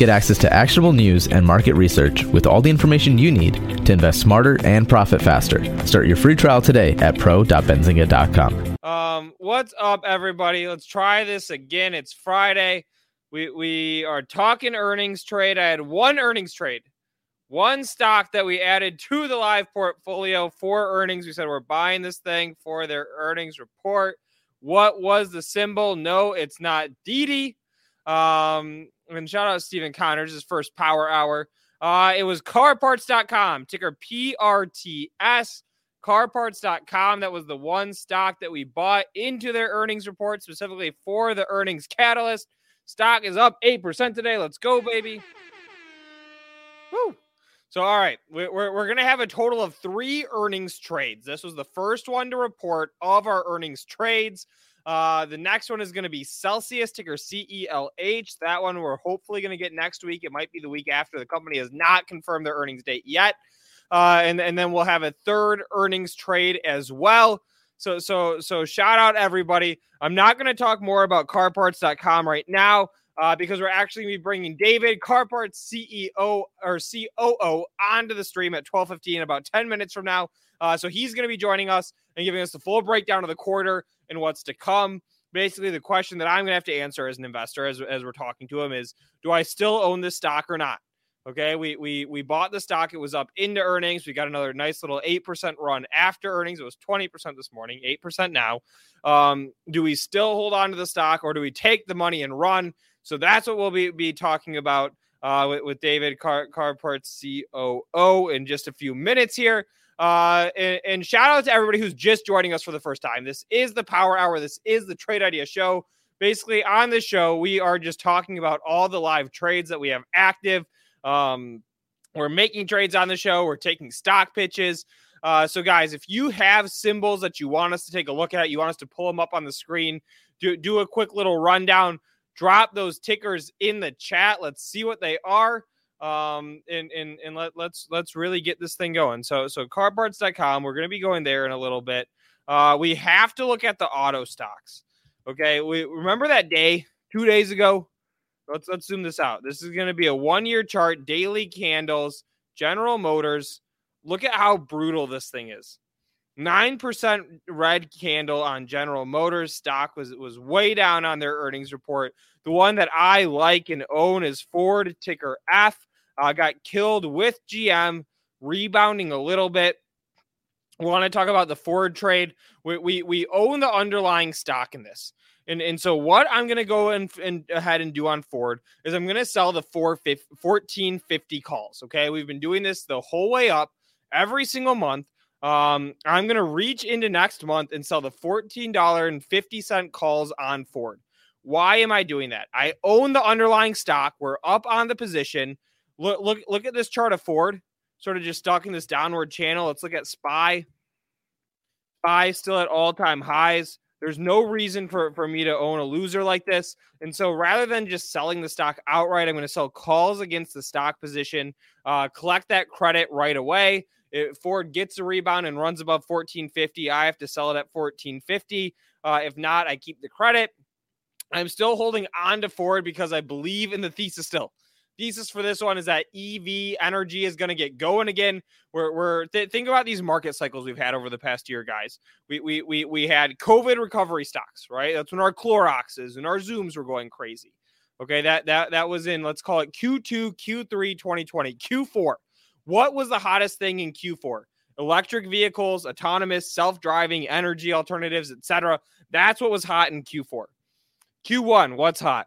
Get access to actionable news and market research with all the information you need to invest smarter and profit faster. Start your free trial today at pro.benzinga.com. What's up, everybody? Let's try this again. It's Friday. We are talking earnings trade. I had one earnings trade, one stock that we added to the live portfolio for earnings. We said we're buying this thing for their earnings report. What was the symbol? No, it's not DD. And shout out Stephen Connors, his first power hour. It was carparts.com, ticker PRTS. Carparts.com, that was the one stock that we bought into their earnings report, specifically for the earnings catalyst. Stock is up 8% today. Let's go, baby. Woo. So, all right, we're going to have a total of three earnings trades. This was the first one to report of our earnings trades. The next one is going to be Celsius, ticker CELH. That one we're hopefully going to get next week. It might be the week after. The company has not confirmed their earnings date yet. And then we'll have a third earnings trade as well. So shout out everybody. I'm not going to talk more about carparts.com right now because we're actually going to be bringing David, Carparts CEO or COO, onto the stream at 12:15, about 10 minutes from now. So he's going to be joining us and giving us the full breakdown of the quarter and what's to come. Basically, the question that I'm going to have to answer as an investor as we're talking to him is, do I still own this stock or not? Okay, we bought the stock. It was up into earnings. We got another nice little 8% run after earnings. It was 20% this morning, 8% now. Do we still hold on to the stock or do we take the money and run? So that's what we'll be talking about with David, Carparts COO, in just a few minutes here. And shout out to everybody who's just joining us for the first time. This is the Power Hour. This is the Trade Idea Show. Basically, on this show, we are just talking about all the live trades that we have active. We're making trades on the show. We're taking stock pitches. So guys, if you have symbols that you want us to take a look at, you want us to pull them up on the screen, do a quick little rundown, drop those tickers in the chat. Let's see what they are. And let's really get this thing going. So carparts.com, we're going to be going there in a little bit. We have to look at the auto stocks. Okay. We remember that day 2 days ago. Let's zoom this out. This is going to be a one-year chart, daily candles, General Motors. Look at how brutal this thing is. 9% red candle on General Motors. Stock was way down on their earnings report. The one that I like and own is Ford, ticker F. Got killed with GM, rebounding a little bit. We want to talk about the Ford trade. We own the underlying stock in this. And so what I'm going to go and ahead and do on Ford is I'm going to sell the 1450 calls. Okay. We've been doing this the whole way up every single month. I'm going to reach into next month and sell the $14.50 calls on Ford. Why am I doing that? I own the underlying stock. We're up on the position. Look at this chart of Ford, sort of just stuck in this downward channel. Let's look at SPY. SPY still at all-time highs. There's no reason for me to own a loser like this. And so rather than just selling the stock outright, I'm going to sell calls against the stock position, collect that credit right away. If Ford gets a rebound and runs above 1450, I have to sell it at 1450. If not, I keep the credit. I'm still holding on to Ford because I believe in the thesis still. Thesis for this one is that EV energy is going to get going again. Think about these market cycles we've had over the past year, guys. We had COVID recovery stocks, right? That's when our Cloroxes and our Zooms were going crazy. Okay, that was in, let's call it Q2, Q3, 2020, Q4. What was the hottest thing in Q4? Electric vehicles, autonomous, self-driving, energy alternatives, etc. That's what was hot in Q4. Q1, what's hot?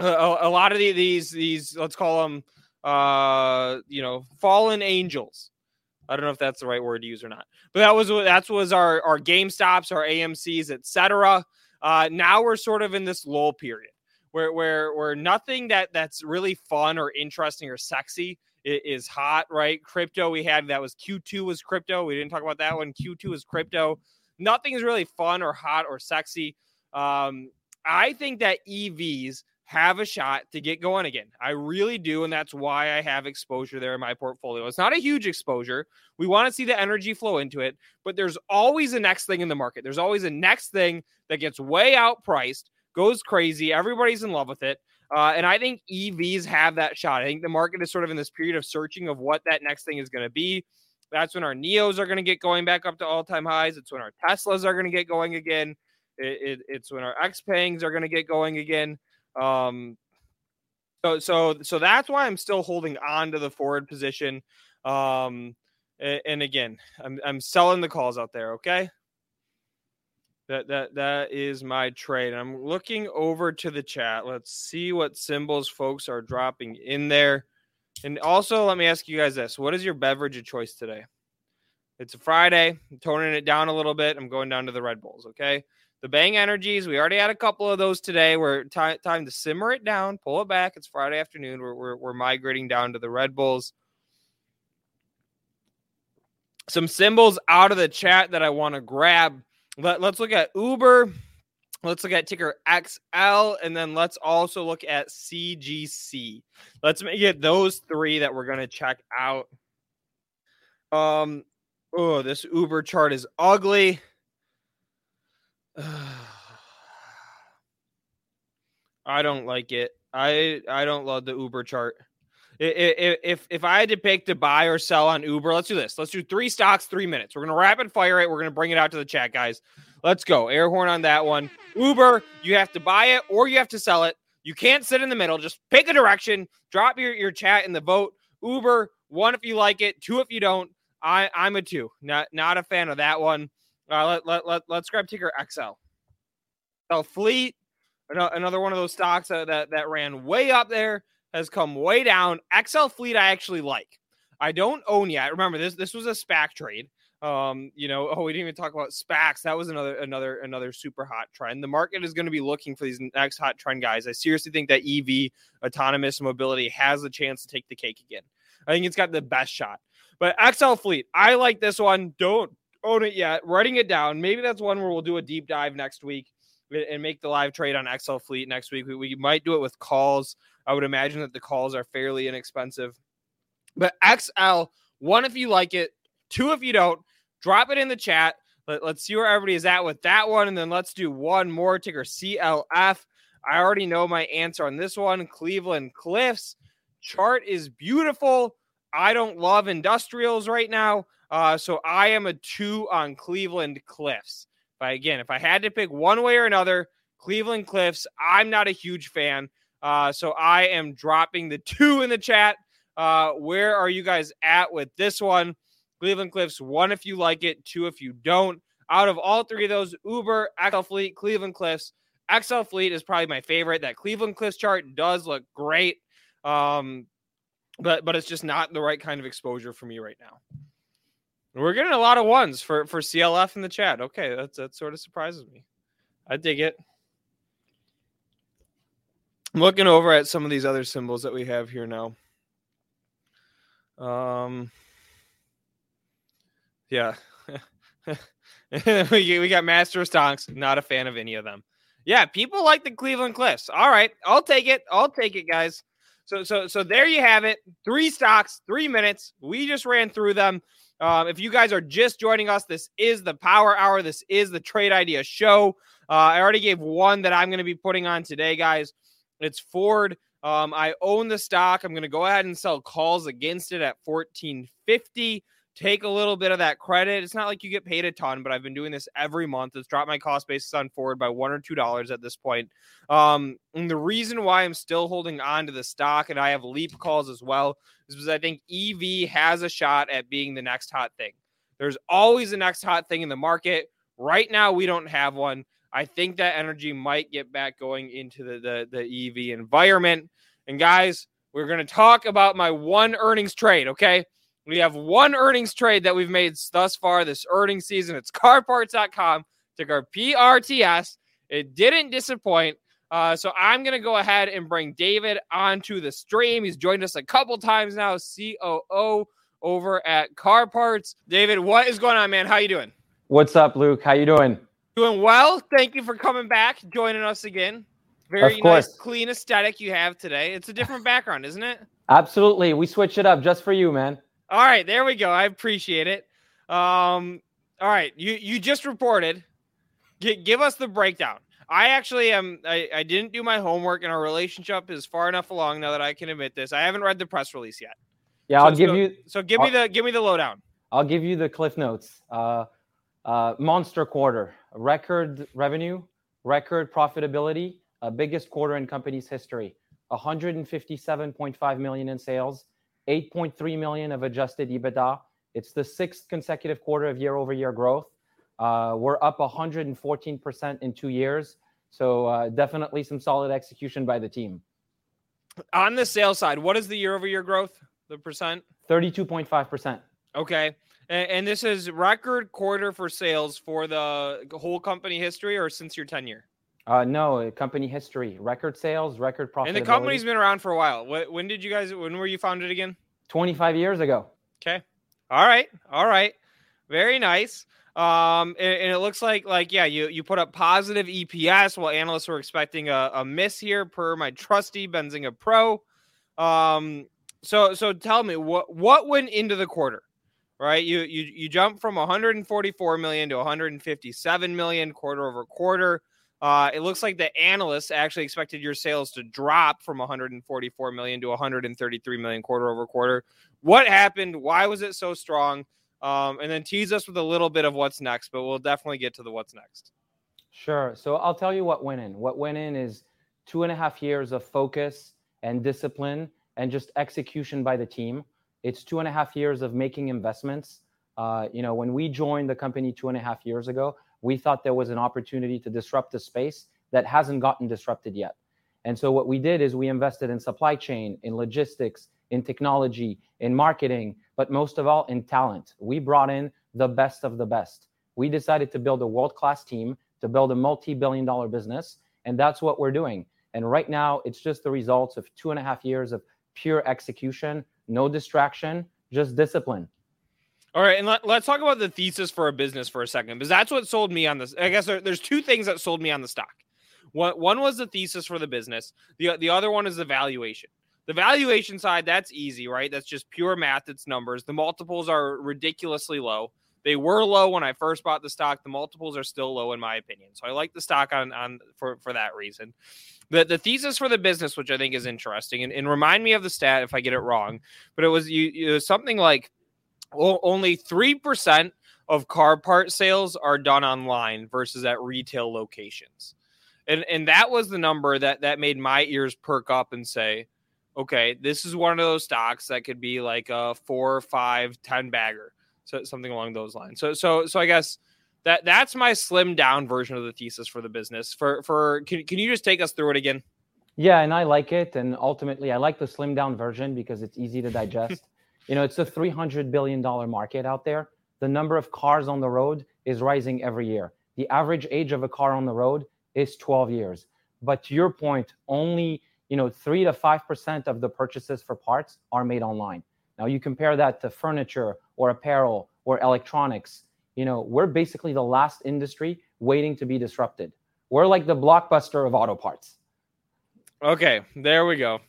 A lot of these, let's call them, fallen angels. I don't know if that's the right word to use or not, but that was our GameStops, our AMCs, etc. Now we're sort of in this lull period where nothing that's really fun or interesting or sexy is hot, right? Crypto we had, that was Q2 was crypto. We didn't talk about that one. Q2 is crypto. Nothing is really fun or hot or sexy. I think that EVs have a shot to get going again. I really do, and that's why I have exposure there in my portfolio. It's not a huge exposure. We want to see the energy flow into it, but there's always a next thing in the market. There's always a next thing that gets way outpriced, goes crazy. Everybody's in love with it. And I think EVs have that shot. I think the market is sort of in this period of searching of what that next thing is going to be. That's when our Nios are going to get going back up to all-time highs. It's when our Teslas are going to get going again. It's when our Xpangs are going to get going again. So that's why I'm still holding on to the forward position. And again, I'm selling the calls out there. Okay. That is my trade. I'm looking over to the chat. Let's see what symbols folks are dropping in there. And also, let me ask you guys this. What is your beverage of choice today? It's a Friday. I'm toning it down a little bit. I'm going down to the Red Bulls, okay? The Bang Energies, we already had a couple of those today. We're time to simmer it down, pull it back. It's Friday afternoon. We're migrating down to the Red Bulls. Some symbols out of the chat that I want to grab. Let's look at Uber. Let's look at ticker XL, and then let's also look at CGC. Let's make it those three that we're going to check out. Oh, this Uber chart is ugly. I don't like it. I don't love the Uber chart. If I had to pick to buy or sell on Uber, let's do this. Let's do three stocks, 3 minutes. We're going to rapid fire it. We're going to bring it out to the chat, guys. Let's go. Air horn on that one. Uber, you have to buy it or you have to sell it. You can't sit in the middle. Just pick a direction. Drop your chat in the vote. Uber, 1 if you like it, 2 if you don't. I'm a 2. Not a fan of that one. Let's grab ticker XL. XL Fleet, another one of those stocks that ran way up there, has come way down. XL Fleet I actually like. I don't own yet. Remember, this was a SPAC trade. We didn't even talk about SPACs. That was another super hot trend. The market is going to be looking for these next hot trend guys. I seriously think that EV, autonomous mobility, has a chance to take the cake again. I think it's got the best shot. But XL Fleet, I like this one. Don't own it yet. Writing it down. Maybe that's one where we'll do a deep dive next week and make the live trade on XL Fleet next week. We might do it with calls. I would imagine that the calls are fairly inexpensive. But XL, 1 if you like it, 2 if you don't. Drop it in the chat. Let's see where everybody is at with that one. And then let's do one more, ticker CLF. I already know my answer on this one. Cleveland Cliffs. Chart is beautiful. I don't love industrials right now. So I am a 2 on Cleveland Cliffs. But again, if I had to pick one way or another, Cleveland Cliffs, I'm not a huge fan. So I am dropping the 2 in the chat. Where are you guys at with this one? Cleveland Cliffs, 1 if you like it, 2 if you don't. Out of all three of those, Uber, XL Fleet, Cleveland Cliffs. XL Fleet is probably my favorite. That Cleveland Cliffs chart does look great. But it's just not the right kind of exposure for me right now. We're getting a lot of ones for CLF in the chat. Okay, that sort of surprises me. I dig it. I'm looking over at some of these other symbols that we have here now. Yeah. we got Master of Stocks. Not a fan of any of them. Yeah, people like the Cleveland Cliffs. All right, I'll take it. I'll take it, guys. So there you have it. 3 stocks, 3 minutes. We just ran through them. If you guys are just joining us, this is the Power Hour. This is the Trade Idea Show. I already gave one that I'm going to be putting on today, guys. It's Ford. I own the stock. I'm going to go ahead and sell calls against it at $14.50. Take a little bit of that credit. It's not like you get paid a ton, but I've been doing this every month. It's dropped my cost basis on Ford by $1 or $2 at this point. And the reason why I'm still holding on to the stock, and I have leap calls as well, is because I think EV has a shot at being the next hot thing. There's always the next hot thing in the market. Right now, we don't have one. I think that energy might get back going into the EV environment. And guys, we're going to talk about my one earnings trade, okay? We have one earnings trade that we've made thus far this earnings season. It's carparts.com, ticker PRTS. It didn't disappoint. So I'm going to go ahead and bring David onto the stream. He's joined us a couple times now, COO over at Carparts. David, what is going on, man? How you doing? What's up, Luke? How you doing? Doing well. Thank you for coming back, joining us again. Very nice, clean aesthetic you have today. It's a different background, isn't it? Absolutely. We switched it up just for you, man. All right, there we go. I appreciate it. All right, you just reported. Give us the breakdown. I actually am. I didn't do my homework, and our relationship is far enough along now that I can admit this. I haven't read the press release yet. Yeah, so I'll give you. So give me the lowdown. I'll give you the cliff notes. Monster quarter, record revenue, record profitability, biggest quarter in company's history. $157.5 million in sales, $8.3 million of adjusted EBITDA. It's the sixth consecutive quarter of year-over-year growth. We're up 114% in 2 years. So definitely some solid execution by the team. On the sales side, what is the year-over-year growth, the percent? 32.5%. Okay. And this is record quarter for sales for the whole company history or since your tenure? No, company history, record sales, record profitability. And the company's been around for a while. When were you founded again? 25 years ago. Okay. All right. Very nice. And it looks like, you put up positive EPS while analysts were expecting a miss here per my trusty Benzinga Pro. So tell me what went into the quarter, right? You jumped from 144 million to 157 million quarter over quarter. It looks like the analysts actually expected your sales to drop from 144 million to 133 million quarter over quarter. What happened? Why was it so strong? And then tease us with a little bit of what's next, but we'll definitely get to the what's next. Sure. So I'll tell you what went in. What went in is 2.5 years of focus and discipline and just execution by the team. It's 2.5 years of making investments. When we joined the company 2.5 years ago, we thought there was an opportunity to disrupt the space that hasn't gotten disrupted yet. And so what we did is we invested in supply chain, in logistics, in technology, in marketing, but most of all in talent. We brought in the best of the best. We decided to build a world-class team, to build a multi-billion-dollar business, and that's what we're doing. And right now, it's just the results of 2.5 years of pure execution, no distraction, just discipline. All right, and let's talk about the thesis for a business for a second, because that's what sold me on this. I guess there's two things that sold me on the stock. One was the thesis for the business. The other one is the valuation. The valuation side, that's easy, right? That's just pure math. It's numbers. The multiples are ridiculously low. They were low when I first bought the stock. The multiples are still low, in my opinion. So I like the stock for that reason. The thesis for the business, which I think is interesting, and remind me of the stat if I get it wrong, but it was something like, only 3% of car part sales are done online versus at retail locations. And that was the number that made my ears perk up and say, okay, this is one of those stocks that could be like a 4, 5, 10 bagger. So something along those lines. So I guess that's my slimmed down version of the thesis for the business. Can you just take us through it again? Yeah, and I like it. And ultimately I like the slimmed down version because it's easy to digest. It's a $300 billion market out there. The number of cars on the road is rising every year. The average age of a car on the road is 12 years. But to your point, only 3 to 5% of the purchases for parts are made online. Now, you compare that to furniture or apparel or electronics. We're basically the last industry waiting to be disrupted. We're like the Blockbuster of auto parts. Okay, there we go.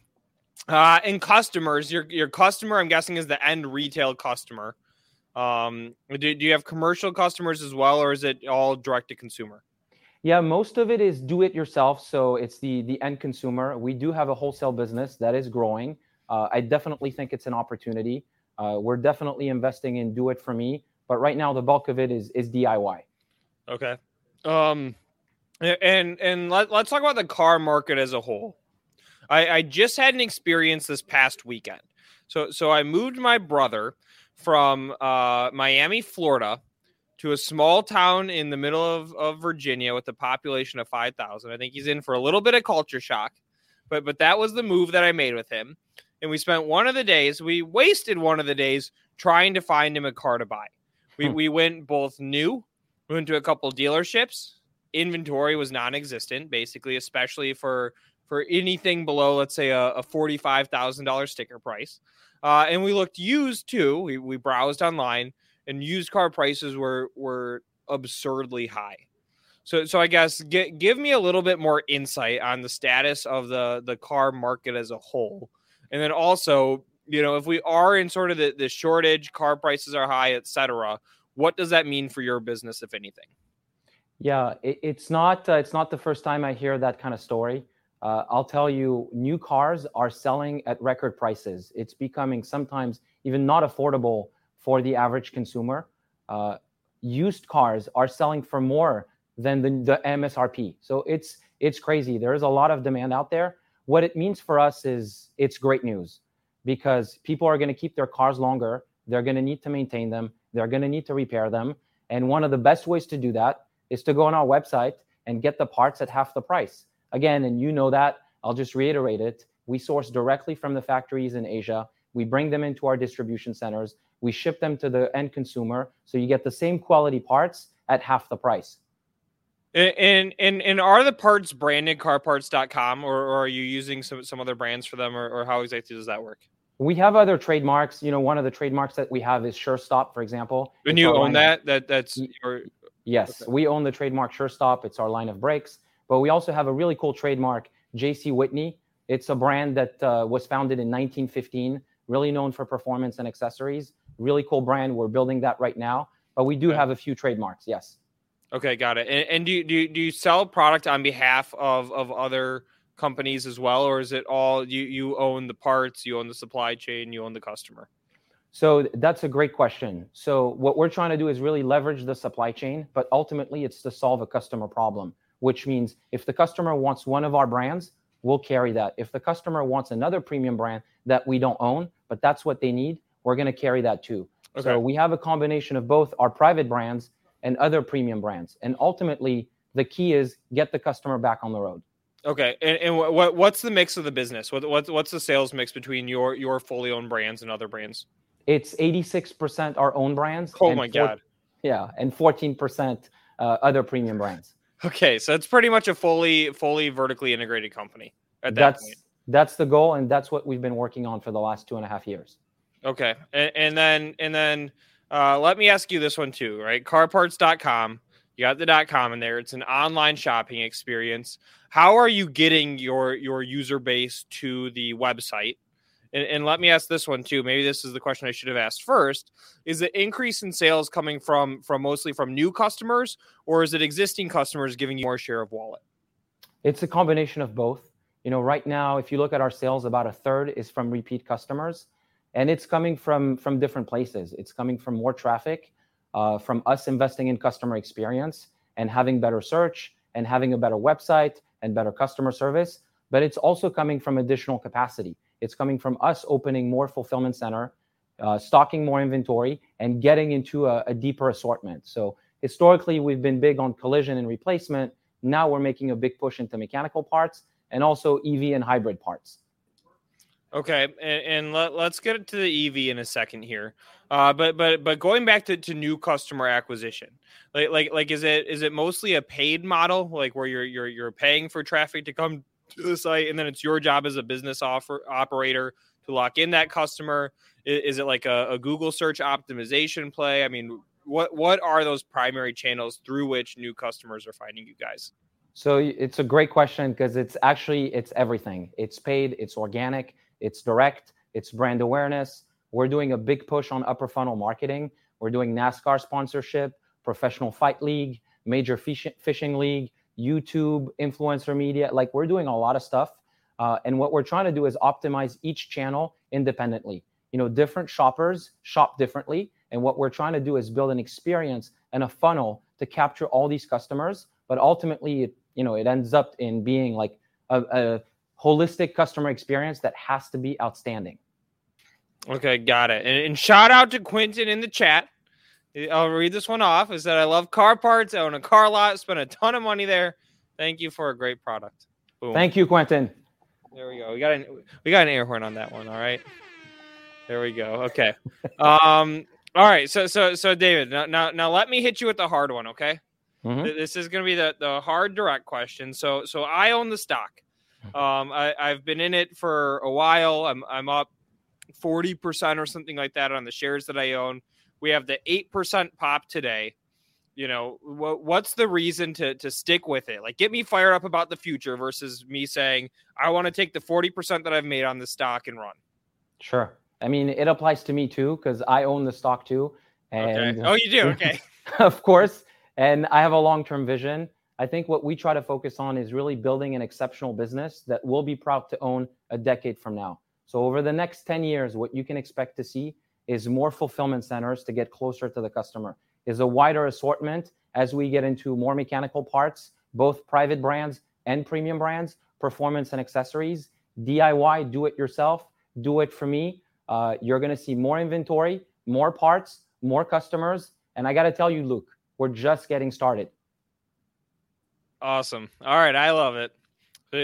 And customers, your customer, I'm guessing, is the end retail customer. Do you have commercial customers as well, or is it all direct to consumer? Yeah, most of it is do it yourself. So it's the end consumer. We do have a wholesale business that is growing. I definitely think it's an opportunity. We're definitely investing in do it for me. But right now, the bulk of it is DIY. Okay. And let's talk about the car market as a whole. I just had an experience this past weekend. So I moved my brother from Miami, Florida, to a small town in the middle of Virginia with a population of 5,000. I think he's in for a little bit of culture shock, but that was the move that I made with him. And we spent we wasted one of the days trying to find him a car to buy. We went both new, we went to a couple dealerships. Inventory was non-existent, basically, especially for anything below, let's say, a $45,000 sticker price. And we looked used, too. We browsed online, and used car prices were absurdly high. So I guess give me a little bit more insight on the status of the car market as a whole. And then also, if we are in sort of the shortage, car prices are high, et cetera, what does that mean for your business, if anything? Yeah, it's not the first time I hear that kind of story. I'll tell you, new cars are selling at record prices. It's becoming sometimes even not affordable for the average consumer. Used cars are selling for more than the MSRP. So it's crazy. There is a lot of demand out there. What it means for us is it's great news because people are going to keep their cars longer. They're going to need to maintain them. They're going to need to repair them. And one of the best ways to do that is to go on our website and get the parts at half the price. Again, and you know that, I'll just reiterate it. We source directly from the factories in Asia. We bring them into our distribution centers. We ship them to the end consumer. So you get the same quality parts at half the price. And are the parts branded carparts.com or are you using some other brands for them or how exactly does that work? We have other trademarks. You know, one of the trademarks that we have is SureStop, for example. And you own that's your... Yes, okay. We own the trademark SureStop. It's our line of brakes. But we also have a really cool trademark, J.C. Whitney. It's a brand that was founded in 1915, really known for performance and accessories. Really cool brand. We're building that right now. But we do have a few trademarks, yes. Okay, got it. And do you sell product on behalf of other companies as well, or is it all you own the parts, you own the supply chain, you own the customer? So that's a great question. So what we're trying to do is really leverage the supply chain, but ultimately it's to solve a customer problem, which means if the customer wants one of our brands, we'll carry that. If the customer wants another premium brand that we don't own, but that's what they need, we're going to carry that too. Okay. So we have a combination of both our private brands and other premium brands. And ultimately, the key is get the customer back on the road. Okay. And what's the mix of the business? What's the sales mix between your fully owned brands and other brands? It's 86% our own brands. Oh, my God. Yeah. And 14% other premium brands. Okay. So it's pretty much a fully vertically integrated company at that point. That's the goal. And that's what we've been working on for the last 2.5 years. Okay. And then, let me ask you this one too, right? Carparts.com. You got the .com in there. It's an online shopping experience. How are you getting your user base to the website? And let me ask this one too. Maybe this is the question I should have asked first. Is the increase in sales coming from mostly from new customers, or is it existing customers giving you more share of wallet? It's a combination of both. You know, right now, if you look at our sales, about a third is from repeat customers. And it's coming from different places. It's coming from more traffic, from us investing in customer experience and having better search and having a better website and better customer service. But it's also coming from additional capacity. It's coming from us opening more fulfillment center, stocking more inventory, and getting into a deeper assortment. So historically, we've been big on collision and replacement. Now we're making a big push into mechanical parts and also EV and hybrid parts. Okay, and let's get to the EV in a second here, but going back to new customer acquisition, like is it mostly a paid model, like where you're paying for traffic to come to the site, and then it's your job as a business operator to lock in that customer? Is it like a Google search optimization play? I mean, what are those primary channels through which new customers are finding you guys? So it's a great question because it's everything. It's paid, it's organic. It's direct, it's brand awareness. We're doing a big push on upper funnel marketing. We're doing NASCAR sponsorship, professional fight league, major fishing league, YouTube, influencer media. Like we're doing a lot of stuff. And what we're trying to do is optimize each channel independently. You know, different shoppers shop differently. And what we're trying to do is build an experience and a funnel to capture all these customers. But ultimately, it ends up in being like a holistic customer experience that has to be outstanding. Okay, got it. And shout out to Quentin in the chat. I'll read this one off. It said, I love car parts. I own a car lot. Spent a ton of money there. Thank you for a great product. Boom. Thank you, Quentin. There we go. We got an air horn on that one. All right. There we go. Okay. All right. So David, now let me hit you with the hard one. Okay. Mm-hmm. This is going to be the hard direct question. So I own the stock. I've been in it for a while. I'm up 40% or something like that on the shares that I own. We have the 8% pop today. You know, what's the reason to stick with it? Like, get me fired up about the future versus me saying, I want to take the 40% that I've made on the stock and run. Sure. I mean, it applies to me too, because I own the stock too. And okay. Oh, you do? Okay. Of course. And I have a long-term vision. I think what we try to focus on is really building an exceptional business that we'll be proud to own a decade from now. So over the next 10 years, what you can expect to see is more fulfillment centers to get closer to the customer, is a wider assortment as we get into more mechanical parts, both private brands and premium brands, performance and accessories, DIY, do it yourself, do it for me. You're going to see more inventory, more parts, more customers. And I got to tell you, Luke, we're just getting started. Awesome. All right. I love it.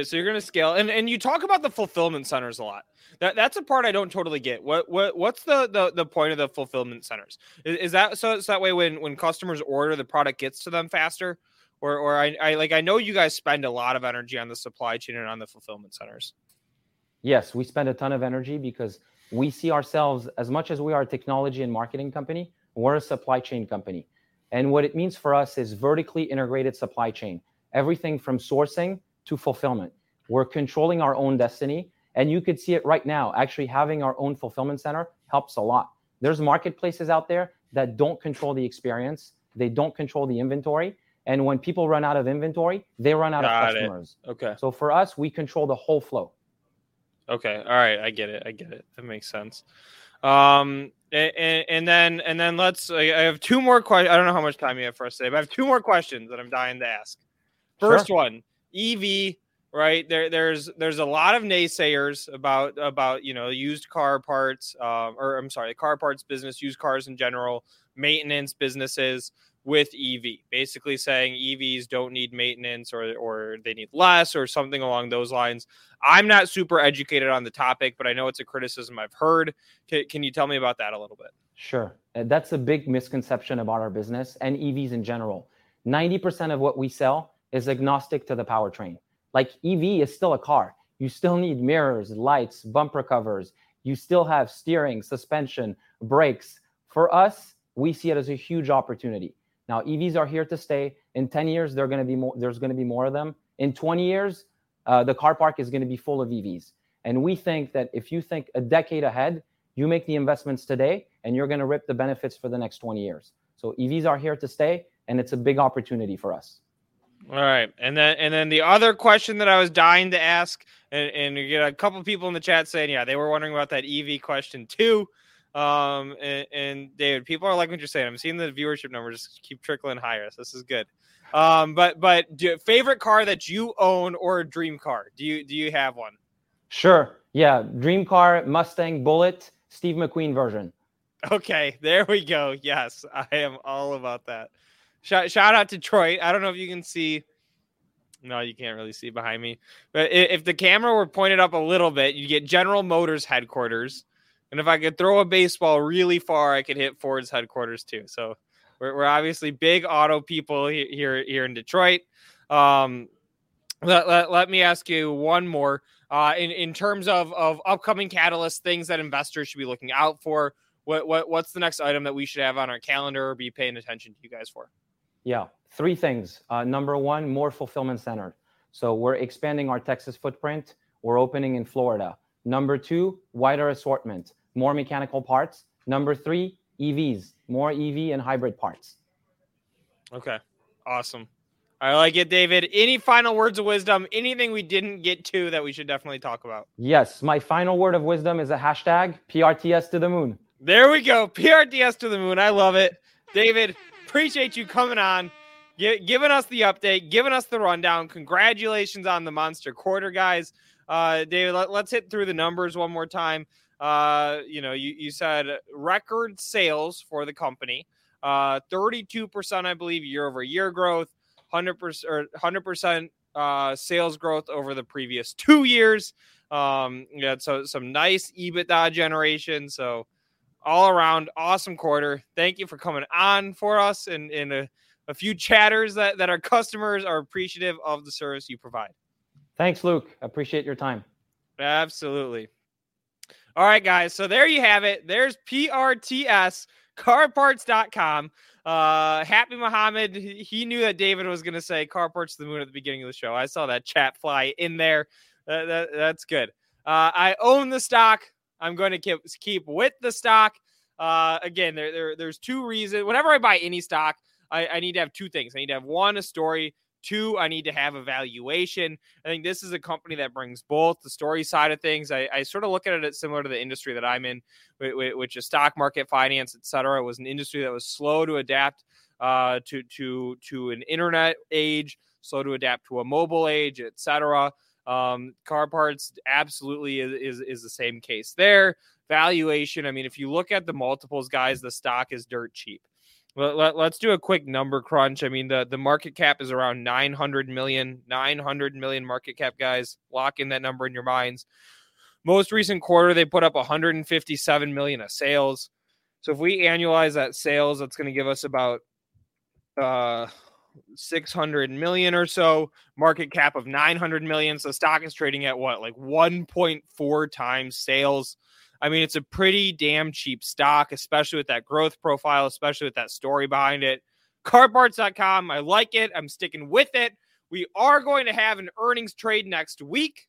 So you're going to scale. And you talk about the fulfillment centers a lot. That's a part I don't totally get. What's the point of the fulfillment centers? Is that so it's that way when customers order, the product gets to them faster? Or I know you guys spend a lot of energy on the supply chain and on the fulfillment centers. Yes, we spend a ton of energy because we see ourselves, as much as we are a technology and marketing company, we're a supply chain company. And what it means for us is vertically integrated supply chain, everything from sourcing to fulfillment. We're controlling our own destiny. And you could see it right now. Actually, having our own fulfillment center helps a lot. There's marketplaces out there that don't control the experience. They don't control the inventory. And when people run out of inventory, they run out of customers. Okay. So for us, we control the whole flow. Okay. All right. I get it. That makes sense. And then I have two more questions. I don't know how much time you have for us today, but I have two more questions that I'm dying to ask. First one, EV, right? There's a lot of naysayers about, used car parts, the car parts business, used cars in general, maintenance businesses with EV, basically saying EVs don't need maintenance or they need less or something along those lines. I'm not super educated on the topic, but I know it's a criticism I've heard. Can you tell me about that a little bit? Sure. That's a big misconception about our business and EVs in general. 90% of what we sell is agnostic to the powertrain. Like, EV is still a car. You still need mirrors, lights, bumper covers. You still have steering, suspension, brakes. For us, we see it as a huge opportunity. Now, EVs are here to stay. In 10 years, there's going to be more of them. In 20 years, the car park is going to be full of EVs. And we think that if you think a decade ahead, you make the investments today, and you're going to reap the benefits for the next 20 years. So EVs are here to stay, and it's a big opportunity for us. All right. And then the other question that I was dying to ask, and you get a couple of people in the chat saying, yeah, they were wondering about that EV question too. And David, people are like what you're saying. I'm seeing the viewership numbers keep trickling higher. So this is good. But favorite car that you own or a dream car? Do you have one? Sure. Yeah. Dream car, Mustang, Bullet, Steve McQueen version. Okay. There we go. Yes. I am all about that. Shout out Detroit. I don't know if you can see. No, you can't really see behind me. But if the camera were pointed up a little bit, you'd get General Motors headquarters. And if I could throw a baseball really far, I could hit Ford's headquarters too. So we're obviously big auto people here in Detroit. Let me ask you one more. In terms of upcoming catalysts, things that investors should be looking out for, what's the next item that we should have on our calendar or be paying attention to you guys for? Yeah, three things. Number one, more fulfillment center. So we're expanding our Texas footprint. We're opening in Florida. Number two, wider assortment. More mechanical parts. Number three, EVs, more EV and hybrid parts. Okay, awesome. I like it, David. Any final words of wisdom? Anything we didn't get to that we should definitely talk about? Yes, my final word of wisdom is a hashtag, PRTS to the moon. There we go, PRTS to the moon. I love it. David, appreciate you coming on, giving us the update, giving us the rundown. Congratulations on the monster quarter, guys. David, let's hit through the numbers one more time. You said record sales for the company, 32%, I believe, year over year growth, 100% sales growth over the previous 2 years. So some nice EBITDA generation. So all around awesome quarter. Thank you for coming on for us and a few chatters that our customers are appreciative of the service you provide. Thanks, Luke. I appreciate your time. Absolutely. All right, guys. So there you have it. There's PRTS, carparts.com. Happy Muhammad. He knew that David was going to say carparts to the moon at the beginning of the show. I saw that chat fly in there. That's good. I own the stock. I'm going to keep with the stock. Again, there's two reasons. Whenever I buy any stock, I need to have two things. I need to have, one, a story. Two, I need to have a valuation. I think this is a company that brings both. The story side of things, I sort of look at it similar to the industry that I'm in, which is stock market, finance, et cetera. It was an industry that was slow to adapt to an internet age, slow to adapt to a mobile age, et cetera. Car parts absolutely is the same case there. Valuation, I mean, if you look at the multiples, guys, the stock is dirt cheap. Let's do a quick number crunch. I mean, the market cap is around 900 million market cap, guys. Lock in that number in your minds. Most recent quarter, they put up 157 million of sales. So if we annualize that sales, that's going to give us about 600 million or so, market cap of 900 million. So stock is trading at what, like 1.4 times sales. I mean, it's a pretty damn cheap stock, especially with that growth profile, especially with that story behind it. Carparts.com, I like it. I'm sticking with it. We are going to have an earnings trade next week.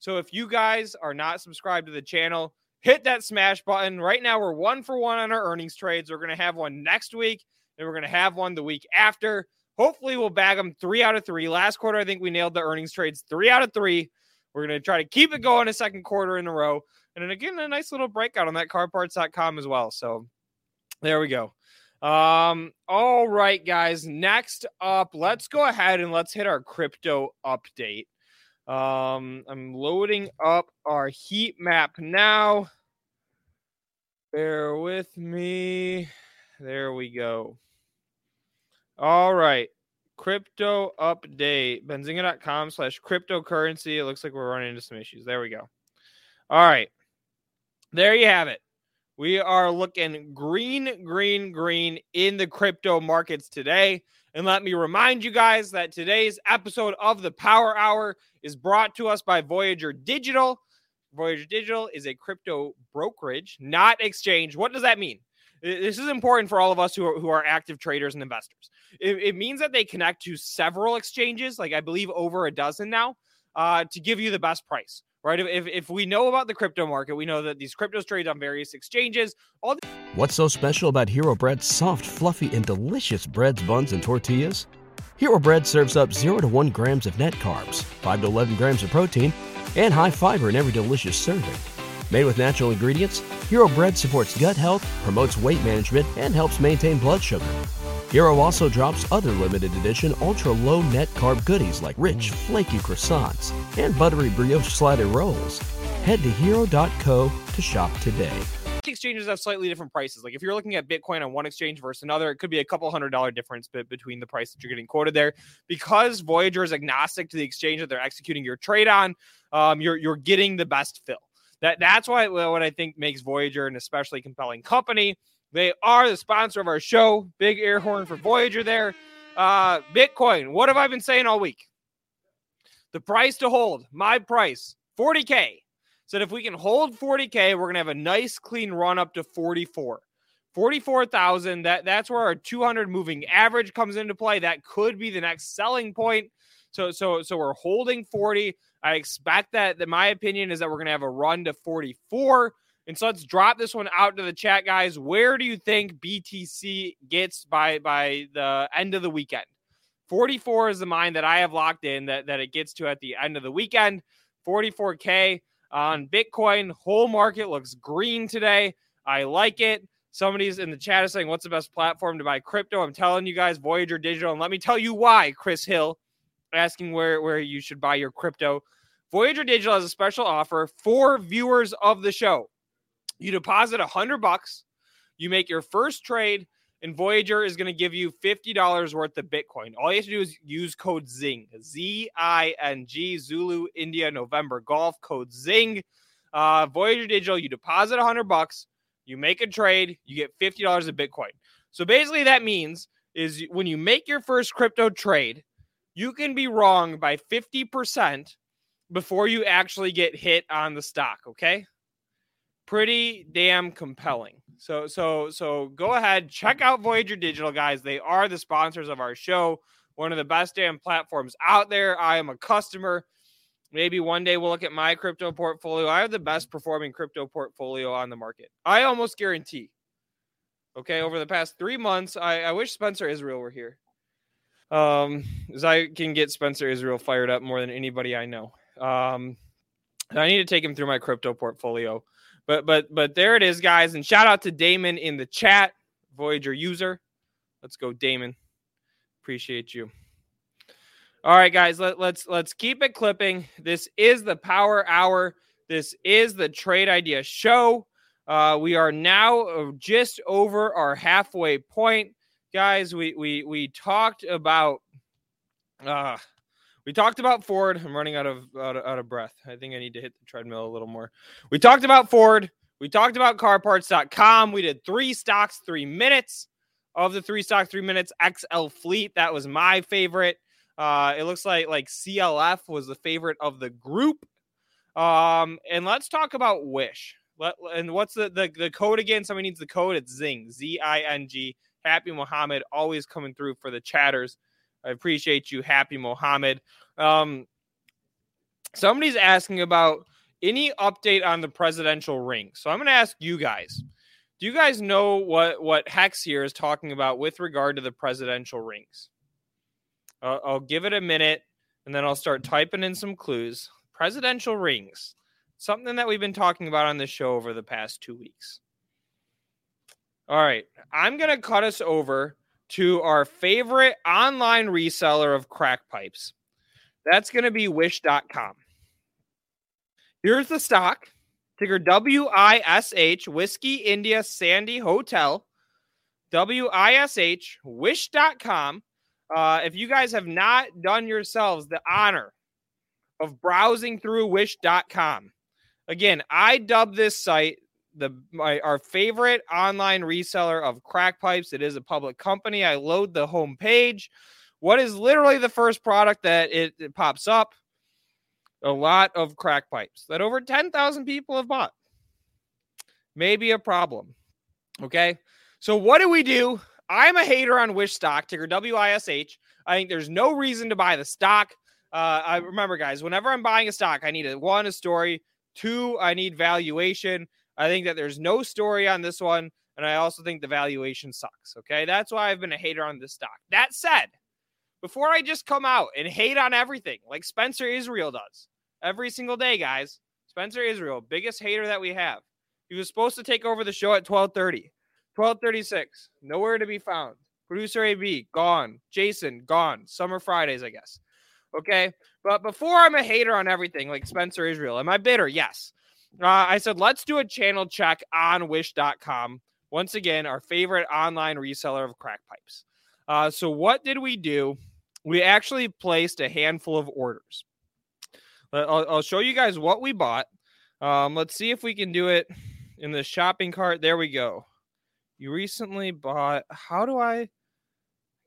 So if you guys are not subscribed to the channel, hit that smash button. Right now, we're 1-for-1 on our earnings trades. We're going to have one next week, and we're going to have one the week after. Hopefully, we'll bag them 3 out of 3. Last quarter, I think we nailed the earnings trades 3 out of 3. We're going to try to keep it going a second quarter in a row. And then again, a nice little breakout on that carparts.com as well. So there we go. All right, guys. Next up, let's go ahead and let's hit our crypto update. I'm loading up our heat map now. Bear with me. There we go. All right. Crypto update. Benzinga.com/cryptocurrency. It looks like we're running into some issues. There we go. All right. There you have it. We are looking green in the crypto markets today. And let me remind you guys that today's episode of the Power Hour is brought to us by Voyager Digital. Voyager Digital is a crypto brokerage, not exchange. What does that mean? This is important for all of us who are active traders and investors. It means that they connect to several exchanges, like I believe over a dozen now, to give you the best price. Right? If we know about the crypto market, we know that these cryptos trade on various exchanges. What's so special about Hero Bread's soft, fluffy, and delicious breads, buns, and tortillas? Hero Bread serves up 0 to 1 grams of net carbs, 5 to 11 grams of protein, and high fiber in every delicious serving. Made with natural ingredients, Hero Bread supports gut health, promotes weight management, and helps maintain blood sugar. Hero also drops other limited edition ultra-low net carb goodies like rich, flaky croissants and buttery brioche slider rolls. Head to hero.co to shop today. Exchanges have slightly different prices. Like if you're looking at Bitcoin on one exchange versus another, it could be a couple $100 difference between the price that you're getting quoted there. Because Voyager is agnostic to the exchange that they're executing your trade on, you're getting the best fill. That's why what I think makes Voyager an especially compelling company. They are the sponsor of our show. Big air horn for Voyager there. Bitcoin, what have I been saying all week? The price to hold, my price, 40K. Said if we can hold 40K, we're going to have a nice clean run up to 44,000. That's where our 200 moving average comes into play. That could be the next selling point. So we're holding 40. I expect that my opinion is that we're going to have a run to 44. And so let's drop this one out to the chat, guys. Where do you think BTC gets by the end of the weekend? 44 is the mine that I have locked in that it gets to at the end of the weekend. 44K on Bitcoin. Whole market looks green today. I like it. Somebody's in the chat is saying, what's the best platform to buy crypto? I'm telling you guys, Voyager Digital. And let me tell you why, Chris Hill, asking where you should buy your crypto. Voyager Digital has a special offer for viewers of the show. You deposit $100, you make your first trade, and Voyager is going to give you $50 worth of Bitcoin. All you have to do is use code ZING, Z-I-N-G, Zulu, India, November, Golf, code ZING. Voyager Digital, you deposit $100, you make a trade, you get $50 of Bitcoin. So basically that means is when you make your first crypto trade, you can be wrong by 50% before you actually get hit on the stock, okay? Pretty damn compelling. So go ahead, check out Voyager Digital, guys. They are the sponsors of our show. One of the best damn platforms out there. I am a customer. Maybe one day we'll look at my crypto portfolio. I have the best performing crypto portfolio on the market. I almost guarantee Okay, over the past 3 months, I wish Spencer Israel were here. As I can get Spencer Israel fired up more than anybody I know. And I need to take him through my crypto portfolio. But there it is, guys. And shout out to Damon in the chat, Voyager user. Let's go, Damon. Appreciate you. All right, guys, let's keep it clipping. This is the Power Hour. This is the Trade Idea Show. We are now just over our halfway point, guys. We talked about Ford. I'm running out of breath. I think I need to hit the treadmill a little more. We talked about Ford. We talked about carparts.com. We did 3 stocks, 3 minutes. Of the 3 stocks, 3 minutes, XL Fleet, that was my favorite. It looks like CLF was the favorite of the group. And let's talk about Wish. And what's the code again? Somebody needs the code. It's Zing, Z-I-N-G. Happy Mohammed, always coming through for the chatters. I appreciate you, Happy Mohammed. Somebody's asking about any update on the presidential ring. So I'm going to ask you guys. Do you guys know what Hex here is talking about with regard to the presidential rings? I'll give it a minute, and then I'll start typing in some clues. Presidential rings. Something that we've been talking about on this show over the past 2 weeks. All right. I'm going to cut us over to our favorite online reseller of crack pipes. That's going to be Wish.com. Here's the stock. Ticker WISH, Whiskey India Sandy Hotel, WISH, Wish.com. If you guys have not done yourselves the honor of browsing through Wish.com, again, I dub this site our favorite online reseller of crack pipes. It is a public company. I load the homepage. What is literally the first product that it pops up? A lot of crack pipes that over 10,000 people have bought. Maybe a problem. Okay. So what do we do? I'm a hater on Wish stock, ticker WISH. I think there's no reason to buy the stock. I remember, guys, whenever I'm buying a stock, I need a story. 2, I need valuation. I think that there's no story on this one. And I also think the valuation sucks. Okay. That's why I've been a hater on this stock. That said, before I just come out and hate on everything like Spencer Israel does, every single day, guys. Spencer Israel, biggest hater that we have. He was supposed to take over the show at 12:30. 12:36, nowhere to be found. Producer AB, gone. Jason, gone. Summer Fridays, I guess. Okay? But before I'm a hater on everything like Spencer Israel, am I bitter? Yes. I said, let's do a channel check on Wish.com. Once again, our favorite online reseller of crack pipes. So what did we do? We actually placed a handful of orders. I'll show you guys what we bought. Let's see if we can do it in the shopping cart. There we go. You recently bought. How do I?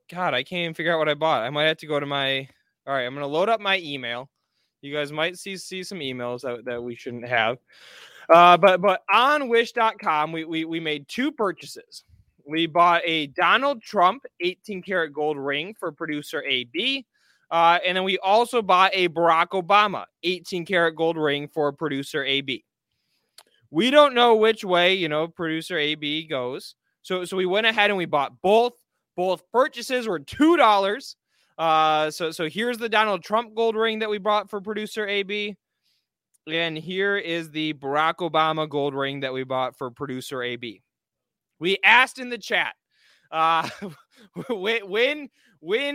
God, I can't even figure out what I bought. I might have to go to my. All right, I'm going to load up my email. You guys might see some emails that we shouldn't have. But on Wish.com, we made 2 purchases. We bought a Donald Trump 18-karat gold ring for producer AB. And then we also bought a Barack Obama 18-karat gold ring for producer AB. We don't know which way, producer AB goes. So we went ahead and we bought both. Both purchases were $2. So here's the Donald Trump gold ring that we bought for producer AB. And here is the Barack Obama gold ring that we bought for producer AB. We asked in the chat, when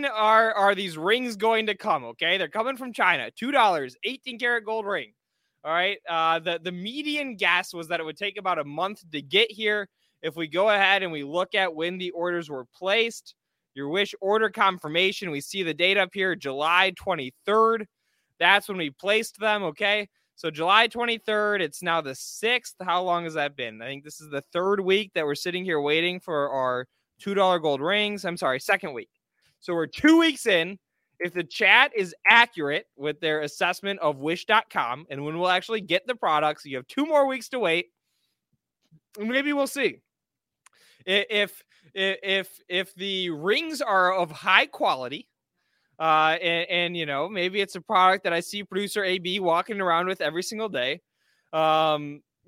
are these rings going to come? Okay, they're coming from China. $2, 18-karat gold ring. All right. The median guess was that it would take about a month to get here. If we go ahead and we look at when the orders were placed, your Wish order confirmation, we see the date up here, July 23rd. That's when we placed them. Okay. So July 23rd, it's now the 6th. How long has that been? I think this is the 3rd week that we're sitting here waiting for our $2 gold rings. I'm sorry, 2nd week. So we're 2 weeks in. If the chat is accurate with their assessment of Wish.com and when we'll actually get the products, you have 2 more weeks to wait. Maybe we'll see. If the rings are of high quality, and maybe it's a product that I see producer AB walking around with every single day.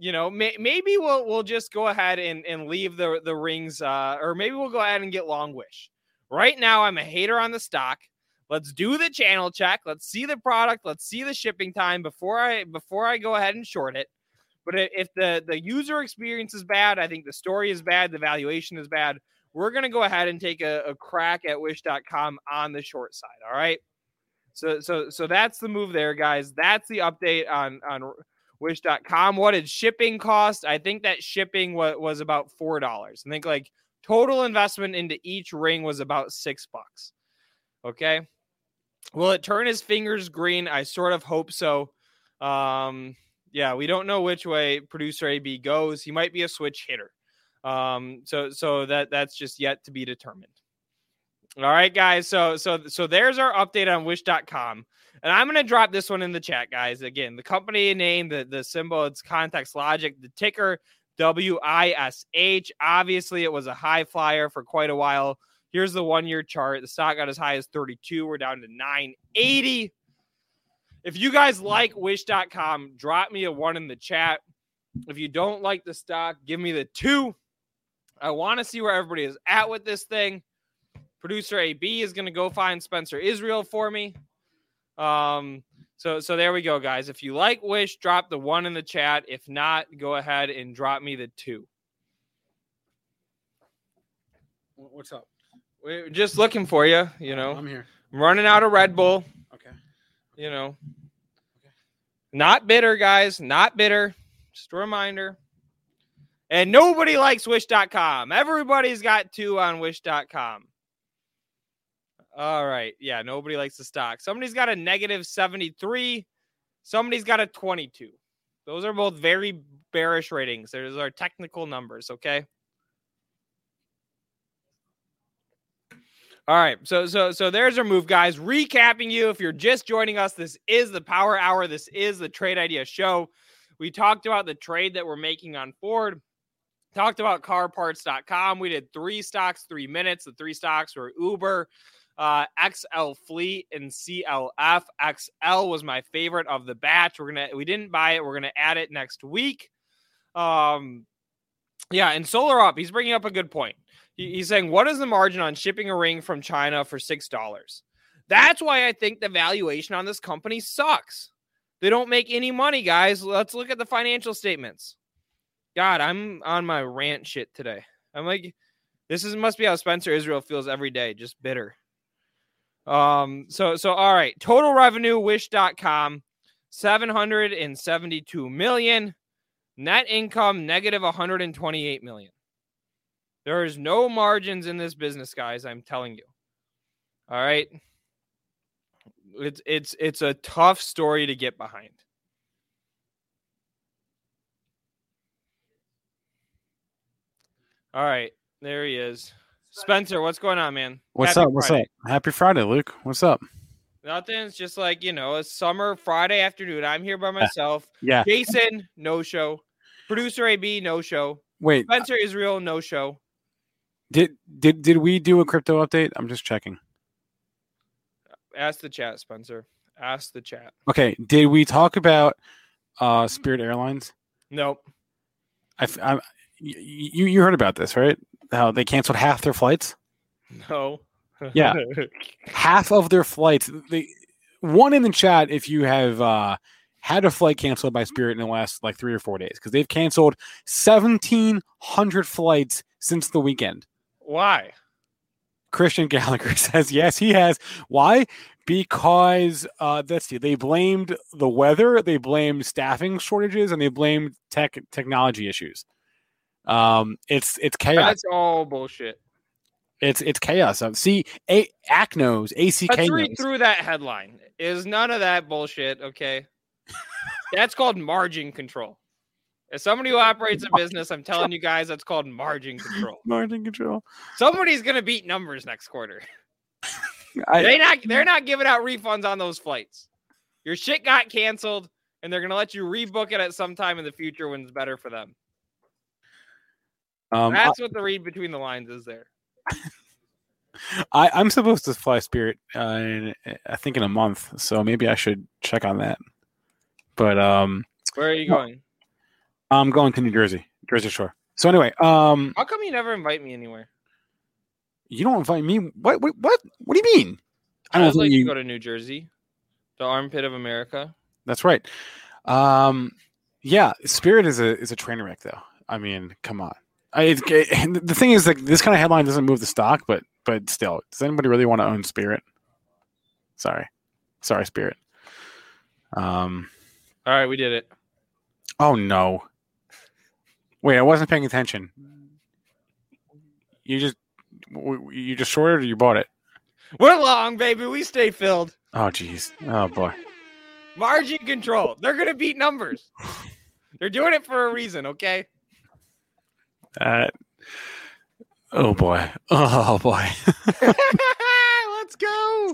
you know, maybe we'll just go ahead and leave the rings, or maybe we'll go ahead and get Long Wish. Right now, I'm a hater on the stock. Let's do the channel check. Let's see the product. Let's see the shipping time before I go ahead and short it. But if the user experience is bad, I think the story is bad, the valuation is bad, we're going to go ahead and take a crack at Wish.com on the short side. All right. So that's the move there, guys. That's the update on Wish.com. What did shipping cost? I think that shipping was about $4. I think like total investment into each ring was about $6. Okay. Will it turn his fingers green? I sort of hope so. Yeah, we don't know which way producer AB goes. He might be a switch hitter. So that's just yet to be determined. All right, guys. So there's our update on Wish.com. And I'm going to drop this one in the chat, guys. Again, the company name, the symbol, it's Context Logic, the ticker WISH. Obviously, it was a high flyer for quite a while. Here's the one-year chart. The stock got as high as 32. We're down to 980. If you guys like Wish.com, drop me a 1 in the chat. If you don't like the stock, give me the 2. I want to see where everybody is at with this thing. Producer AB is going to go find Spencer Israel for me. So there we go, guys. If you like Wish, drop the 1 in the chat. If not, go ahead and drop me the 2. What's up? We're just looking for you, you know. I'm here. I'm running out of Red Bull. Okay. You know. Okay. Not bitter, guys. Not bitter. Just a reminder. And nobody likes Wish.com. Everybody's got 2 on Wish.com. All right. Yeah, nobody likes the stock. Somebody's got a negative 73. Somebody's got a 22. Those are both very bearish ratings. Those are technical numbers, okay? All right. So there's our move, guys. Recapping you, if you're just joining us, this is the Power Hour. This is the Trade Idea Show. We talked about the trade that we're making on Ford. Talked about carparts.com. We did 3 stocks, 3 minutes. The 3 stocks were Uber, XL Fleet, and CLF. XL was my favorite of the batch. We didn't buy it. We're gonna add it next week. Yeah, and Solar Up. He's bringing up a good point. He's saying, what is the margin on shipping a ring from China for $6? That's why I think the valuation on this company sucks. They don't make any money, guys. Let's look at the financial statements. God, I'm on my rant shit today. I'm like, must be how Spencer Israel feels every day, just bitter. So all right. Total revenue, Wish.com, $772 million. Net income, negative $128 million. There is no margins in this business, guys. I'm telling you. All right. It's a tough story to get behind. All right, there he is. Spencer, what's going on, man? What's up? Happy Friday, Luke. What's up? Nothing. It's just like, you know, a summer Friday afternoon. I'm here by myself. Yeah. Jason, no show. Producer AB, no show. Wait. Spencer Israel, no show. Did we do a crypto update? I'm just checking. Ask the chat, Spencer. Ask the chat. Okay. Did we talk about Spirit Airlines? Nope. You heard about this, right? How they canceled half their flights? No. Yeah. Half of their flights. One in the chat if you have had a flight canceled by Spirit in the last like 3 or 4 days, because they've canceled 1,700 flights since the weekend. Why? Christian Gallagher says, yes, he has. Why? Because they blamed the weather, they blamed staffing shortages, and they blamed technology issues. It's chaos. That's all bullshit. It's chaos. See, ACK knows, ACK knows. Let's read through that headline. Is none of that bullshit, okay? That's called margin control. As somebody who operates a business, I'm telling you guys, that's called margin control. Margin control. Somebody's going to beat numbers next quarter. They're not giving out refunds on those flights. Your shit got canceled, and they're going to let you rebook it at some time in the future when it's better for them. That's what the read between the lines is there. I'm supposed to fly Spirit, I think in a month, so maybe I should check on that. But where are you going? I'm going to New Jersey, Jersey Shore. So anyway, how come you never invite me anywhere? You don't invite me? What? Wait, what? What do you mean? I would like to go to New Jersey, the armpit of America. That's right. Yeah, Spirit is a train wreck, though. I mean, come on. The thing is, like, this kind of headline doesn't move the stock, but still, does anybody really want to own Spirit? Sorry, Spirit. All right, we did it. Oh no! Wait, I wasn't paying attention. You just shorted, or you bought it? We're long, baby. We stay filled. Oh jeez. Oh boy. Margin control. They're gonna beat numbers. They're doing it for a reason. Okay. Oh boy. Oh boy. Let's go.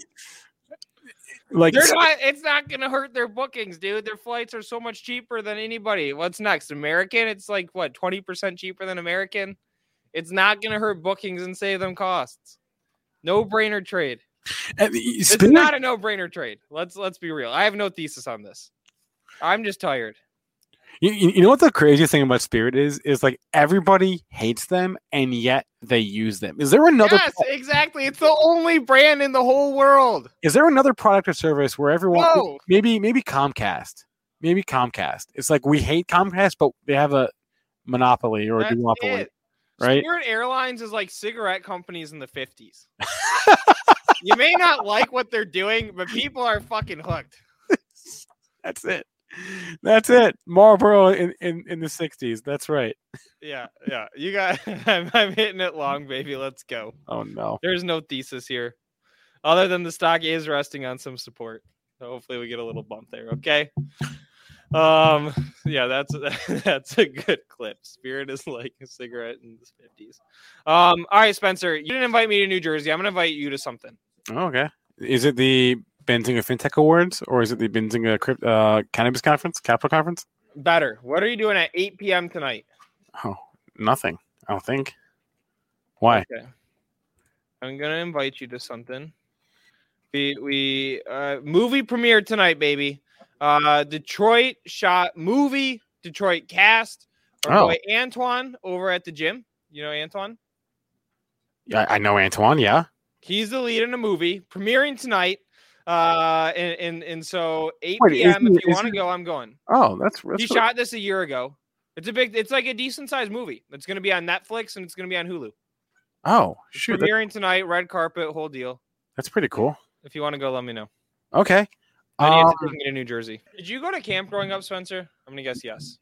Like, it's not going to hurt their bookings, dude. Their flights are so much cheaper than anybody. What's next? American? It's like, what, 20% cheaper than American? It's not going to hurt bookings and save them costs. No-brainer trade. It's not a no-brainer trade. Let's be real. I have no thesis on this. I'm just tired. You know what the crazy thing about Spirit is like everybody hates them and yet they use them. Is there another? Yes, exactly. It's the only brand in the whole world. Is there another product or service where everyone, no. maybe Comcast, It's like, we hate Comcast, but they have a monopoly or a duopoly, right? Spirit Airlines is like cigarette companies in the 50s. You may not like what they're doing, but people are fucking hooked. That's it. That's it. Marlboro in the 60s. That's right. Yeah. You got I'm hitting it long, baby. Let's go. Oh no. There's no thesis here. Other than the stock is resting on some support. So hopefully we get a little bump there. Okay. Yeah, that's a good clip. Spirit is like a cigarette in the 50s. All right, Spencer. You didn't invite me to New Jersey. I'm gonna invite you to something. Oh, okay. Is it the Benzinga FinTech Awards, or is it the Benzinga Cannabis Conference, Capital Conference? Better. What are you doing at 8 p.m. tonight? Oh, nothing. I don't think. Why? Okay. I'm going to invite you to something. We movie premiere tonight, baby. Detroit shot movie, Detroit cast. Our boy Antoine over at the gym. You know Antoine? Yeah, I know Antoine, yeah. He's the lead in a movie, premiering tonight. And so 8 p.m. If you want to go, I'm going. Oh, that's he shot this a year ago. It's like a decent sized movie. It's going to be on Netflix and it's going to be on Hulu. Oh, shoot. Premiering tonight, red carpet, whole deal. That's pretty cool. If you want to go, let me know. Okay. I need to take me to New Jersey. Did you go to camp growing up, Spencer? I'm going to guess yes.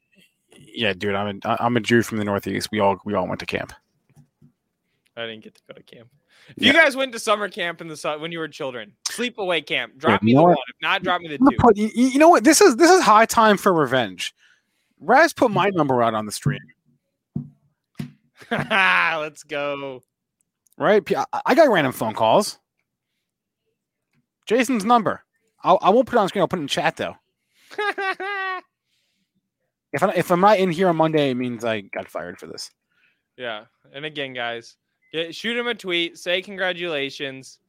Yeah, dude. I'm a Jew from the Northeast. We all went to camp. I didn't get to go to camp. If you guys went to summer camp in the when you were children, sleepaway camp, drop me the one. If not, drop me the two. You know what? This is high time for revenge. Raz put my number out on the stream. Let's go. Right? I got random phone calls. Jason's number. I won't put it on screen. I'll put it in chat, though. If I'm not in here on Monday, it means I got fired for this. Yeah. And again, guys. Shoot him a tweet. Say congratulations.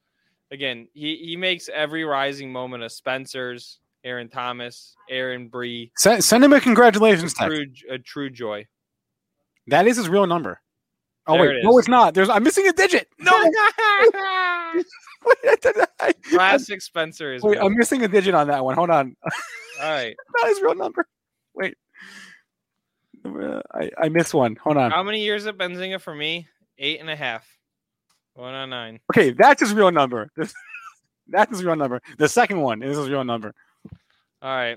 Again, he makes every rising moment of Spencer's, Aaron Thomas, Aaron Bree. Send him a congratulations text. A true joy. That is his real number. Oh, there wait. No, it's not. I'm missing a digit. No. Classic Spencer is. Wait, I'm missing a digit on that one. Hold on. All right. Not his real number. Wait. I missed one. Hold on. How many years at Benzinga for me? 8.5. Going on 9. Okay, that's his real number. That's his real number. The second one is his real number. All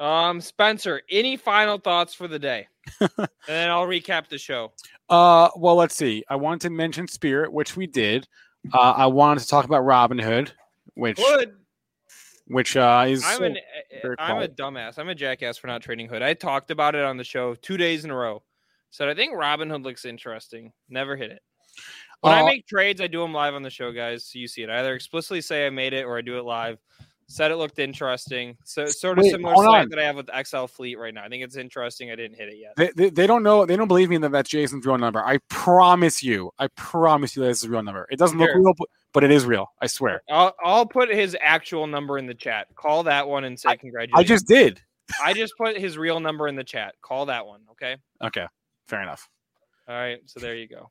right. Spencer, any final thoughts for the day? And then I'll recap the show. Well, let's see. I wanted to mention Spirit, which we did. I wanted to talk about Robinhood, which is... I'm a dumbass. I'm a jackass for not trading Hood. I talked about it on the show 2 days in a row. So I think Robinhood looks interesting. Never hit it. When I make trades, I do them live on the show, guys. So you see it. I either explicitly say I made it or I do it live. Said it looked interesting. So sort of similar slack that I have with XL Fleet right now. I think it's interesting. I didn't hit it yet. They don't know. They don't believe me that that's Jason's real number. I promise you that it's his real number. It doesn't look real, but it is real. I swear. I'll put his actual number in the chat. Call that one and say congratulations. I just did. I just put his real number in the chat. Call that one, okay? Okay, fair enough. All right, so there you go.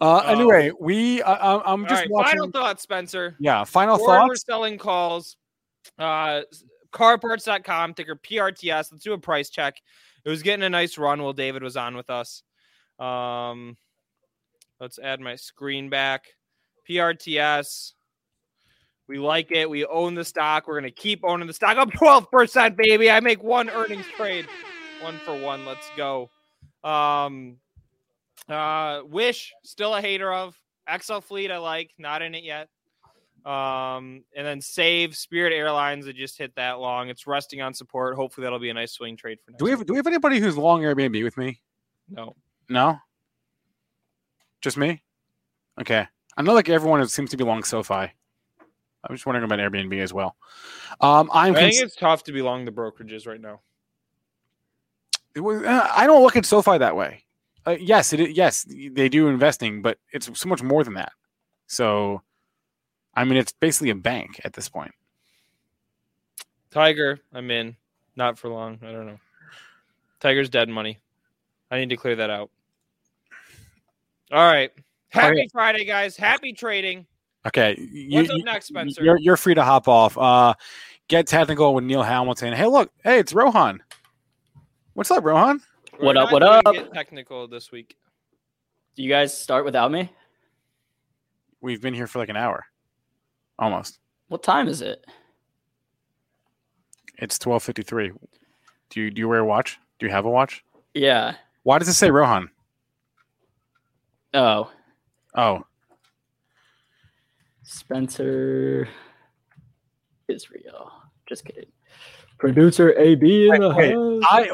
Anyway, we I'm just right, watching. Final thoughts, Spencer. Yeah, final thoughts. We're selling calls. Carparts.com, ticker PRTS. Let's do a price check. It was getting a nice run while David was on with us. Let's add my screen back. PRTS. We like it. We own the stock. We're going to keep owning the stock. Up 12%, baby. I make one earnings trade. 1 for 1. Let's go. Wish, still a hater of. XL Fleet, I like. Not in it yet. And then save Spirit Airlines that just hit that long. It's resting on support. Hopefully that'll be a nice swing trade for next. Do we have anybody who's long Airbnb with me? No? Just me? Okay. I know like everyone seems to be long SoFi. I'm just wondering about Airbnb as well. I think it's tough to be long the brokerages right now. I don't look at SoFi that way. Yes, they do investing, but it's so much more than that. So, I mean, it's basically a bank at this point. Tiger, I'm in. Not for long. I don't know. Tiger's dead money. I need to clear that out. All right. Happy Friday, guys. Happy trading. Okay. What's up next, Spencer? You're free to hop off. Get technical with Neil Hamilton. Hey, look. Hey, it's Rohan. What's up, Rohan? What up? Get technical this week. Do you guys start without me? We've been here for like an hour. Almost. What time is it? It's 12:53. Do you wear a watch? Do you have a watch? Yeah. Why does it say Rohan? Oh. Spencer Israel. Just kidding. Producer AB in the house.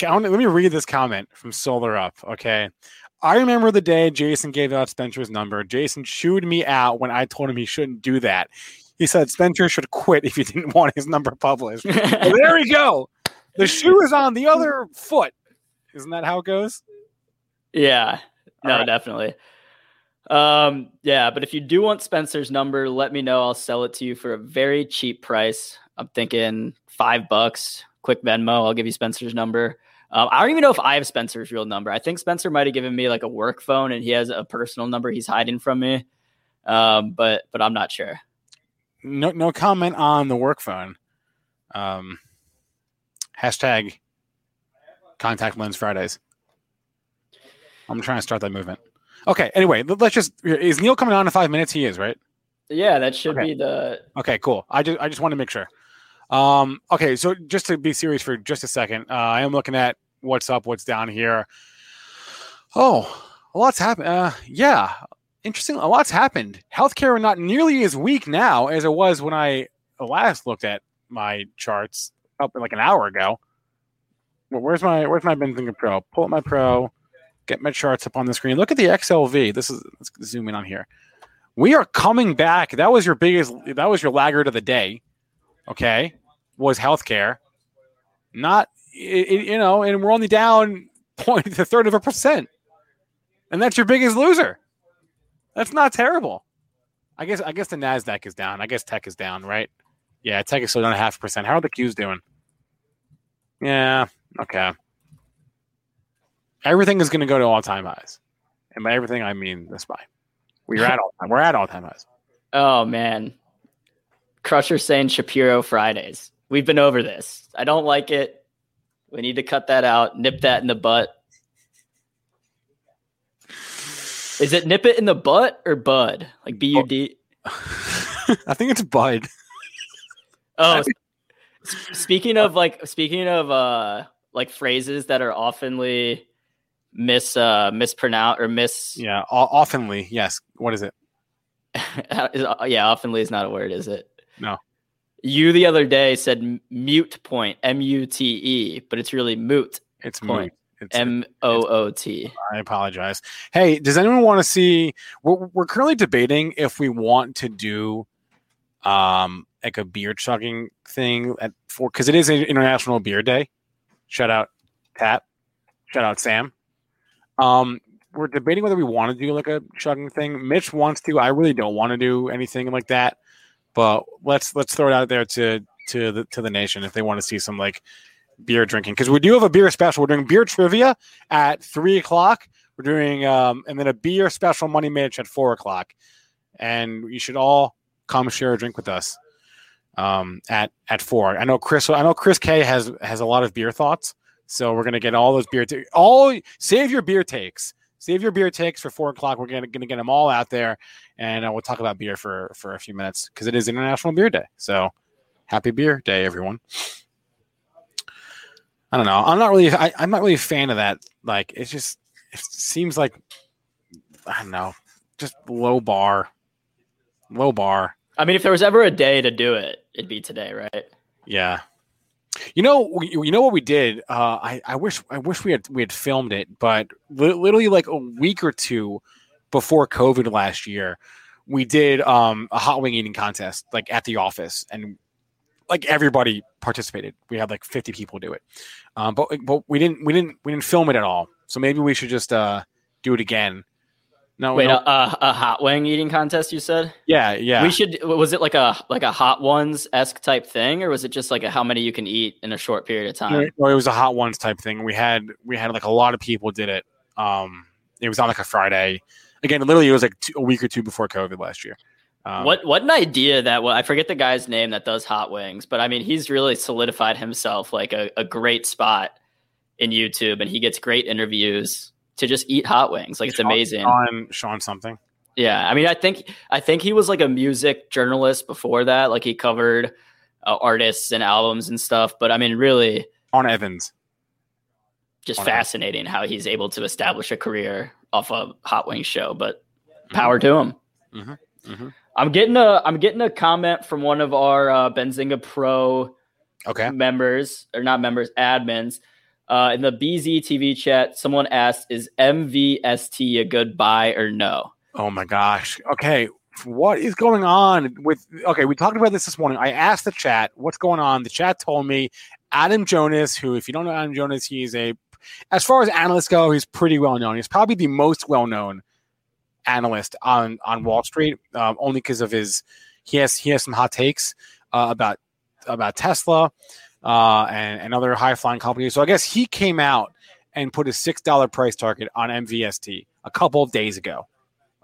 Let me read this comment from Solar Up. Okay. I remember the day Jason gave out Spencer's number. Jason chewed me out when I told him he shouldn't do that. He said Spencer should quit if he didn't want his number published. Well, there we go. The shoe is on the other foot. Isn't that how it goes? Yeah. No, definitely. Yeah, but if you do want Spencer's number, let me know. I'll sell it to you for a very cheap price. I'm thinking $5. Quick Venmo. I'll give you Spencer's number. I don't even know if I have Spencer's real number. I think Spencer might have given me like a work phone, and he has a personal number he's hiding from me. But I'm not sure. No comment on the work phone. Hashtag Contact Lens Fridays. I'm trying to start that movement. Okay. Anyway, is Neil coming on in 5 minutes? He is, right? Yeah, that should be the. Okay, cool. I just want to make sure. Okay, so just to be serious for just a second, I am looking at what's up, what's down here. Oh, a lot's happened. Yeah, interesting. A lot's happened. Healthcare is not nearly as weak now as it was when I last looked at my charts up like an hour ago. Well, where's my Benzinga Pro? Pull up my Pro. Get my charts up on the screen. Look at the XLV. Let's zoom in on here. We are coming back. That was your laggard of the day. Okay. Was healthcare. Not, and we're only down 0.33%. And that's your biggest loser. That's not terrible. I guess the NASDAQ is down. I guess tech is down, right? Yeah. Tech is still down 0.5%. How are the Qs doing? Yeah. Okay. Everything is going to go to all-time highs. And by everything, I mean the SPY. We're at all-time highs. Oh, man. Crusher saying Shapiro Fridays. We've been over this. I don't like it. We need to cut that out. Nip that in the butt. Is it nip it in the butt or bud? Like B-U-D? Oh. I think it's bud. Oh, speaking of phrases that are oftenly... mispronounce or miss. Yeah. Oftenly. Yes. What is it? Yeah. Oftenly is not a word, is it? No. You the other day said mute point, M-U-T-E, but it's really moot. It's point. Moot. M-O-O-T. I apologize. Hey, does anyone want to see, we're currently debating if we want to do like a beer chugging thing because it is International Beer Day. Shout out Pat. Shout out Sam. We're debating whether we want to do like a chugging thing. Mitch wants to. I really don't want to do anything like that. But let's throw it out there to the nation if they want to see some like beer drinking, because we do have a beer special. We're doing beer trivia at 3 o'clock. We're doing and then a beer special Money Match at 4 o'clock. And you should all come share a drink with us at 4. I know Chris K has a lot of beer thoughts. So we're gonna get all those beer save your beer takes. Save your beer takes for 4 o'clock. We're gonna get them all out there, and we'll talk about beer for a few minutes because it is International Beer Day. So happy beer day, everyone. I don't know. I'm not really a fan of that. Like it seems like I don't know, just low bar. I mean, if there was ever a day to do it, it'd be today, right? Yeah. You know what we did? I wish we had filmed it, but literally like a week or two before COVID last year, we did a hot wing eating contest like at the office, and like everybody participated. We had like 50 people do it, but we didn't film it at all. So maybe we should just do it again. No, wait, a hot wing eating contest, you said? Yeah. We should. Was it like a Hot Ones-esque type thing, or was it just like how many you can eat in a short period of time? No, it was a Hot Ones type thing. We had like a lot of people did it. It was on like a Friday. Again, literally, it was like a week or two before COVID last year. What an idea that was! I forget the guy's name that does hot wings, but I mean, he's really solidified himself like a great spot in YouTube, and he gets great interviews to just eat hot wings. Like it's amazing. Sean something. Yeah. I mean, I think he was like a music journalist before that. Like he covered artists and albums and stuff, but I mean, really on Evans, just fascinating how he's able to establish a career off a hot wing show, but power to him. Mm-hmm. I'm getting a comment from one of our Benzinga Pro admins. In the BZ TV chat, someone asked, "Is MVST a good buy or no?" Oh my gosh! Okay, what is going on with? Okay, we talked about this morning. I asked the chat, "What's going on?" The chat told me Adam Jonas, who, if you don't know Adam Jonas, as far as analysts go, he's pretty well known. He's probably the most well known analyst on Wall Street, only because of he has some hot takes about Tesla. And other high-flying companies. So I guess he came out and put a $6 price target on MVST a couple of days ago.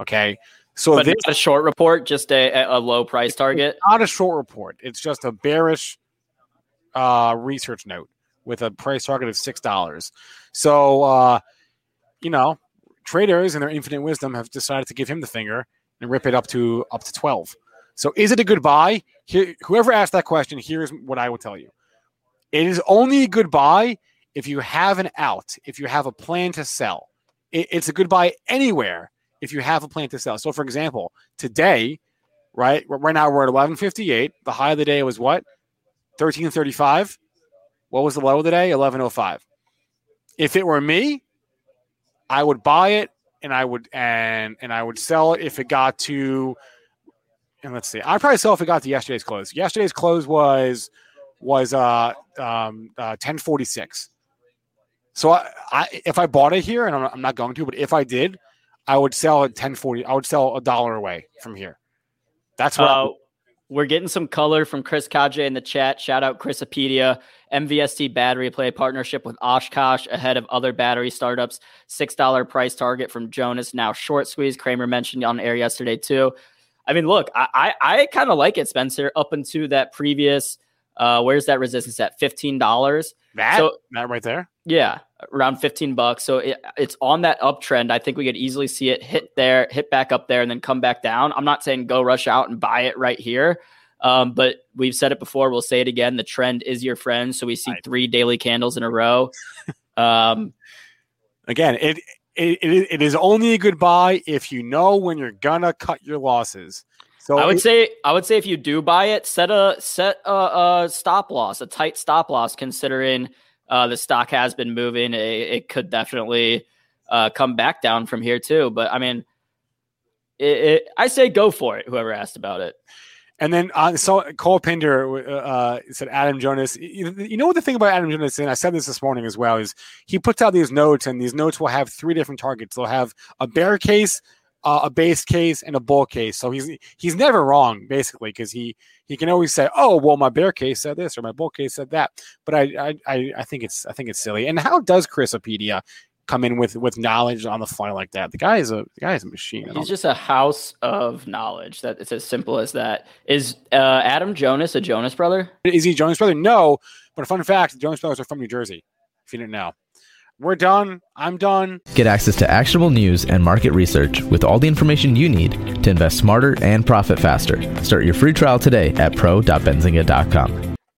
Okay. So but not a short report, just a low price target? Not a short report. It's just a bearish research note with a price target of $6. So, traders in their infinite wisdom have decided to give him the finger and rip it up to 12. So is it a good buy? Whoever asked that question, here's what I will tell you. It is only a good buy if you have an out, if you have a plan to sell. It's a good buy anywhere if you have a plan to sell. So, for example, today, right now we're at 11.58. The high of the day was what? 13.35. What was the low of the day? 11.05. If it were me, I would buy it and I would sell it if it got to. And let's see. I'd probably sell if it got to yesterday's close. Yesterday's close was 1046. So I if I bought it here, and I'm not going to, but if I did, I would sell at 1040. I would sell $1 away from here. That's what we're getting some color from Chris Kaje in the chat. Shout out Chrisopedia. MVST battery play partnership with Oshkosh ahead of other battery startups. $6 price target from Jonas. Now short squeeze. Kramer mentioned on air yesterday too. I mean, look, I kind of like it, Spencer, up into that previous. Where's that resistance at? $15. That right there. Yeah, around $15. So it's on that uptrend. I think we could easily see it hit there, hit back up there, and then come back down. I'm not saying go rush out and buy it right here, but we've said it before. We'll say it again. The trend is your friend. So we see 3 daily candles in a row. Again, it is only a good buy if you know when you're gonna cut your losses. So I would say if you do buy it, set a stop loss, a tight stop loss, considering the stock has been moving. It could definitely come back down from here too. But I mean, I say go for it. Whoever asked about it, and then Cole Pinder said Adam Jonas. You know what the thing about Adam Jonas, and I said this morning as well, is he puts out these notes, and these notes will have 3 different targets. They'll have a bear case, a base case and a bull case. So he's never wrong, basically, because he can always say, oh, well, my bear case said this or my bull case said that. But I think it's silly. And how does Chrisopedia come in with knowledge on the fly like that? The guy is a machine. He's just a house of knowledge. That it's as simple as that. Is Adam Jonas a Jonas brother? Is he a Jonas brother? No. But a fun fact, the Jonas brothers are from New Jersey, if you didn't know. We're done. I'm done. Get access to actionable news and market research with all the information you need to invest smarter and profit faster. Start your free trial today at pro.benzinga.com.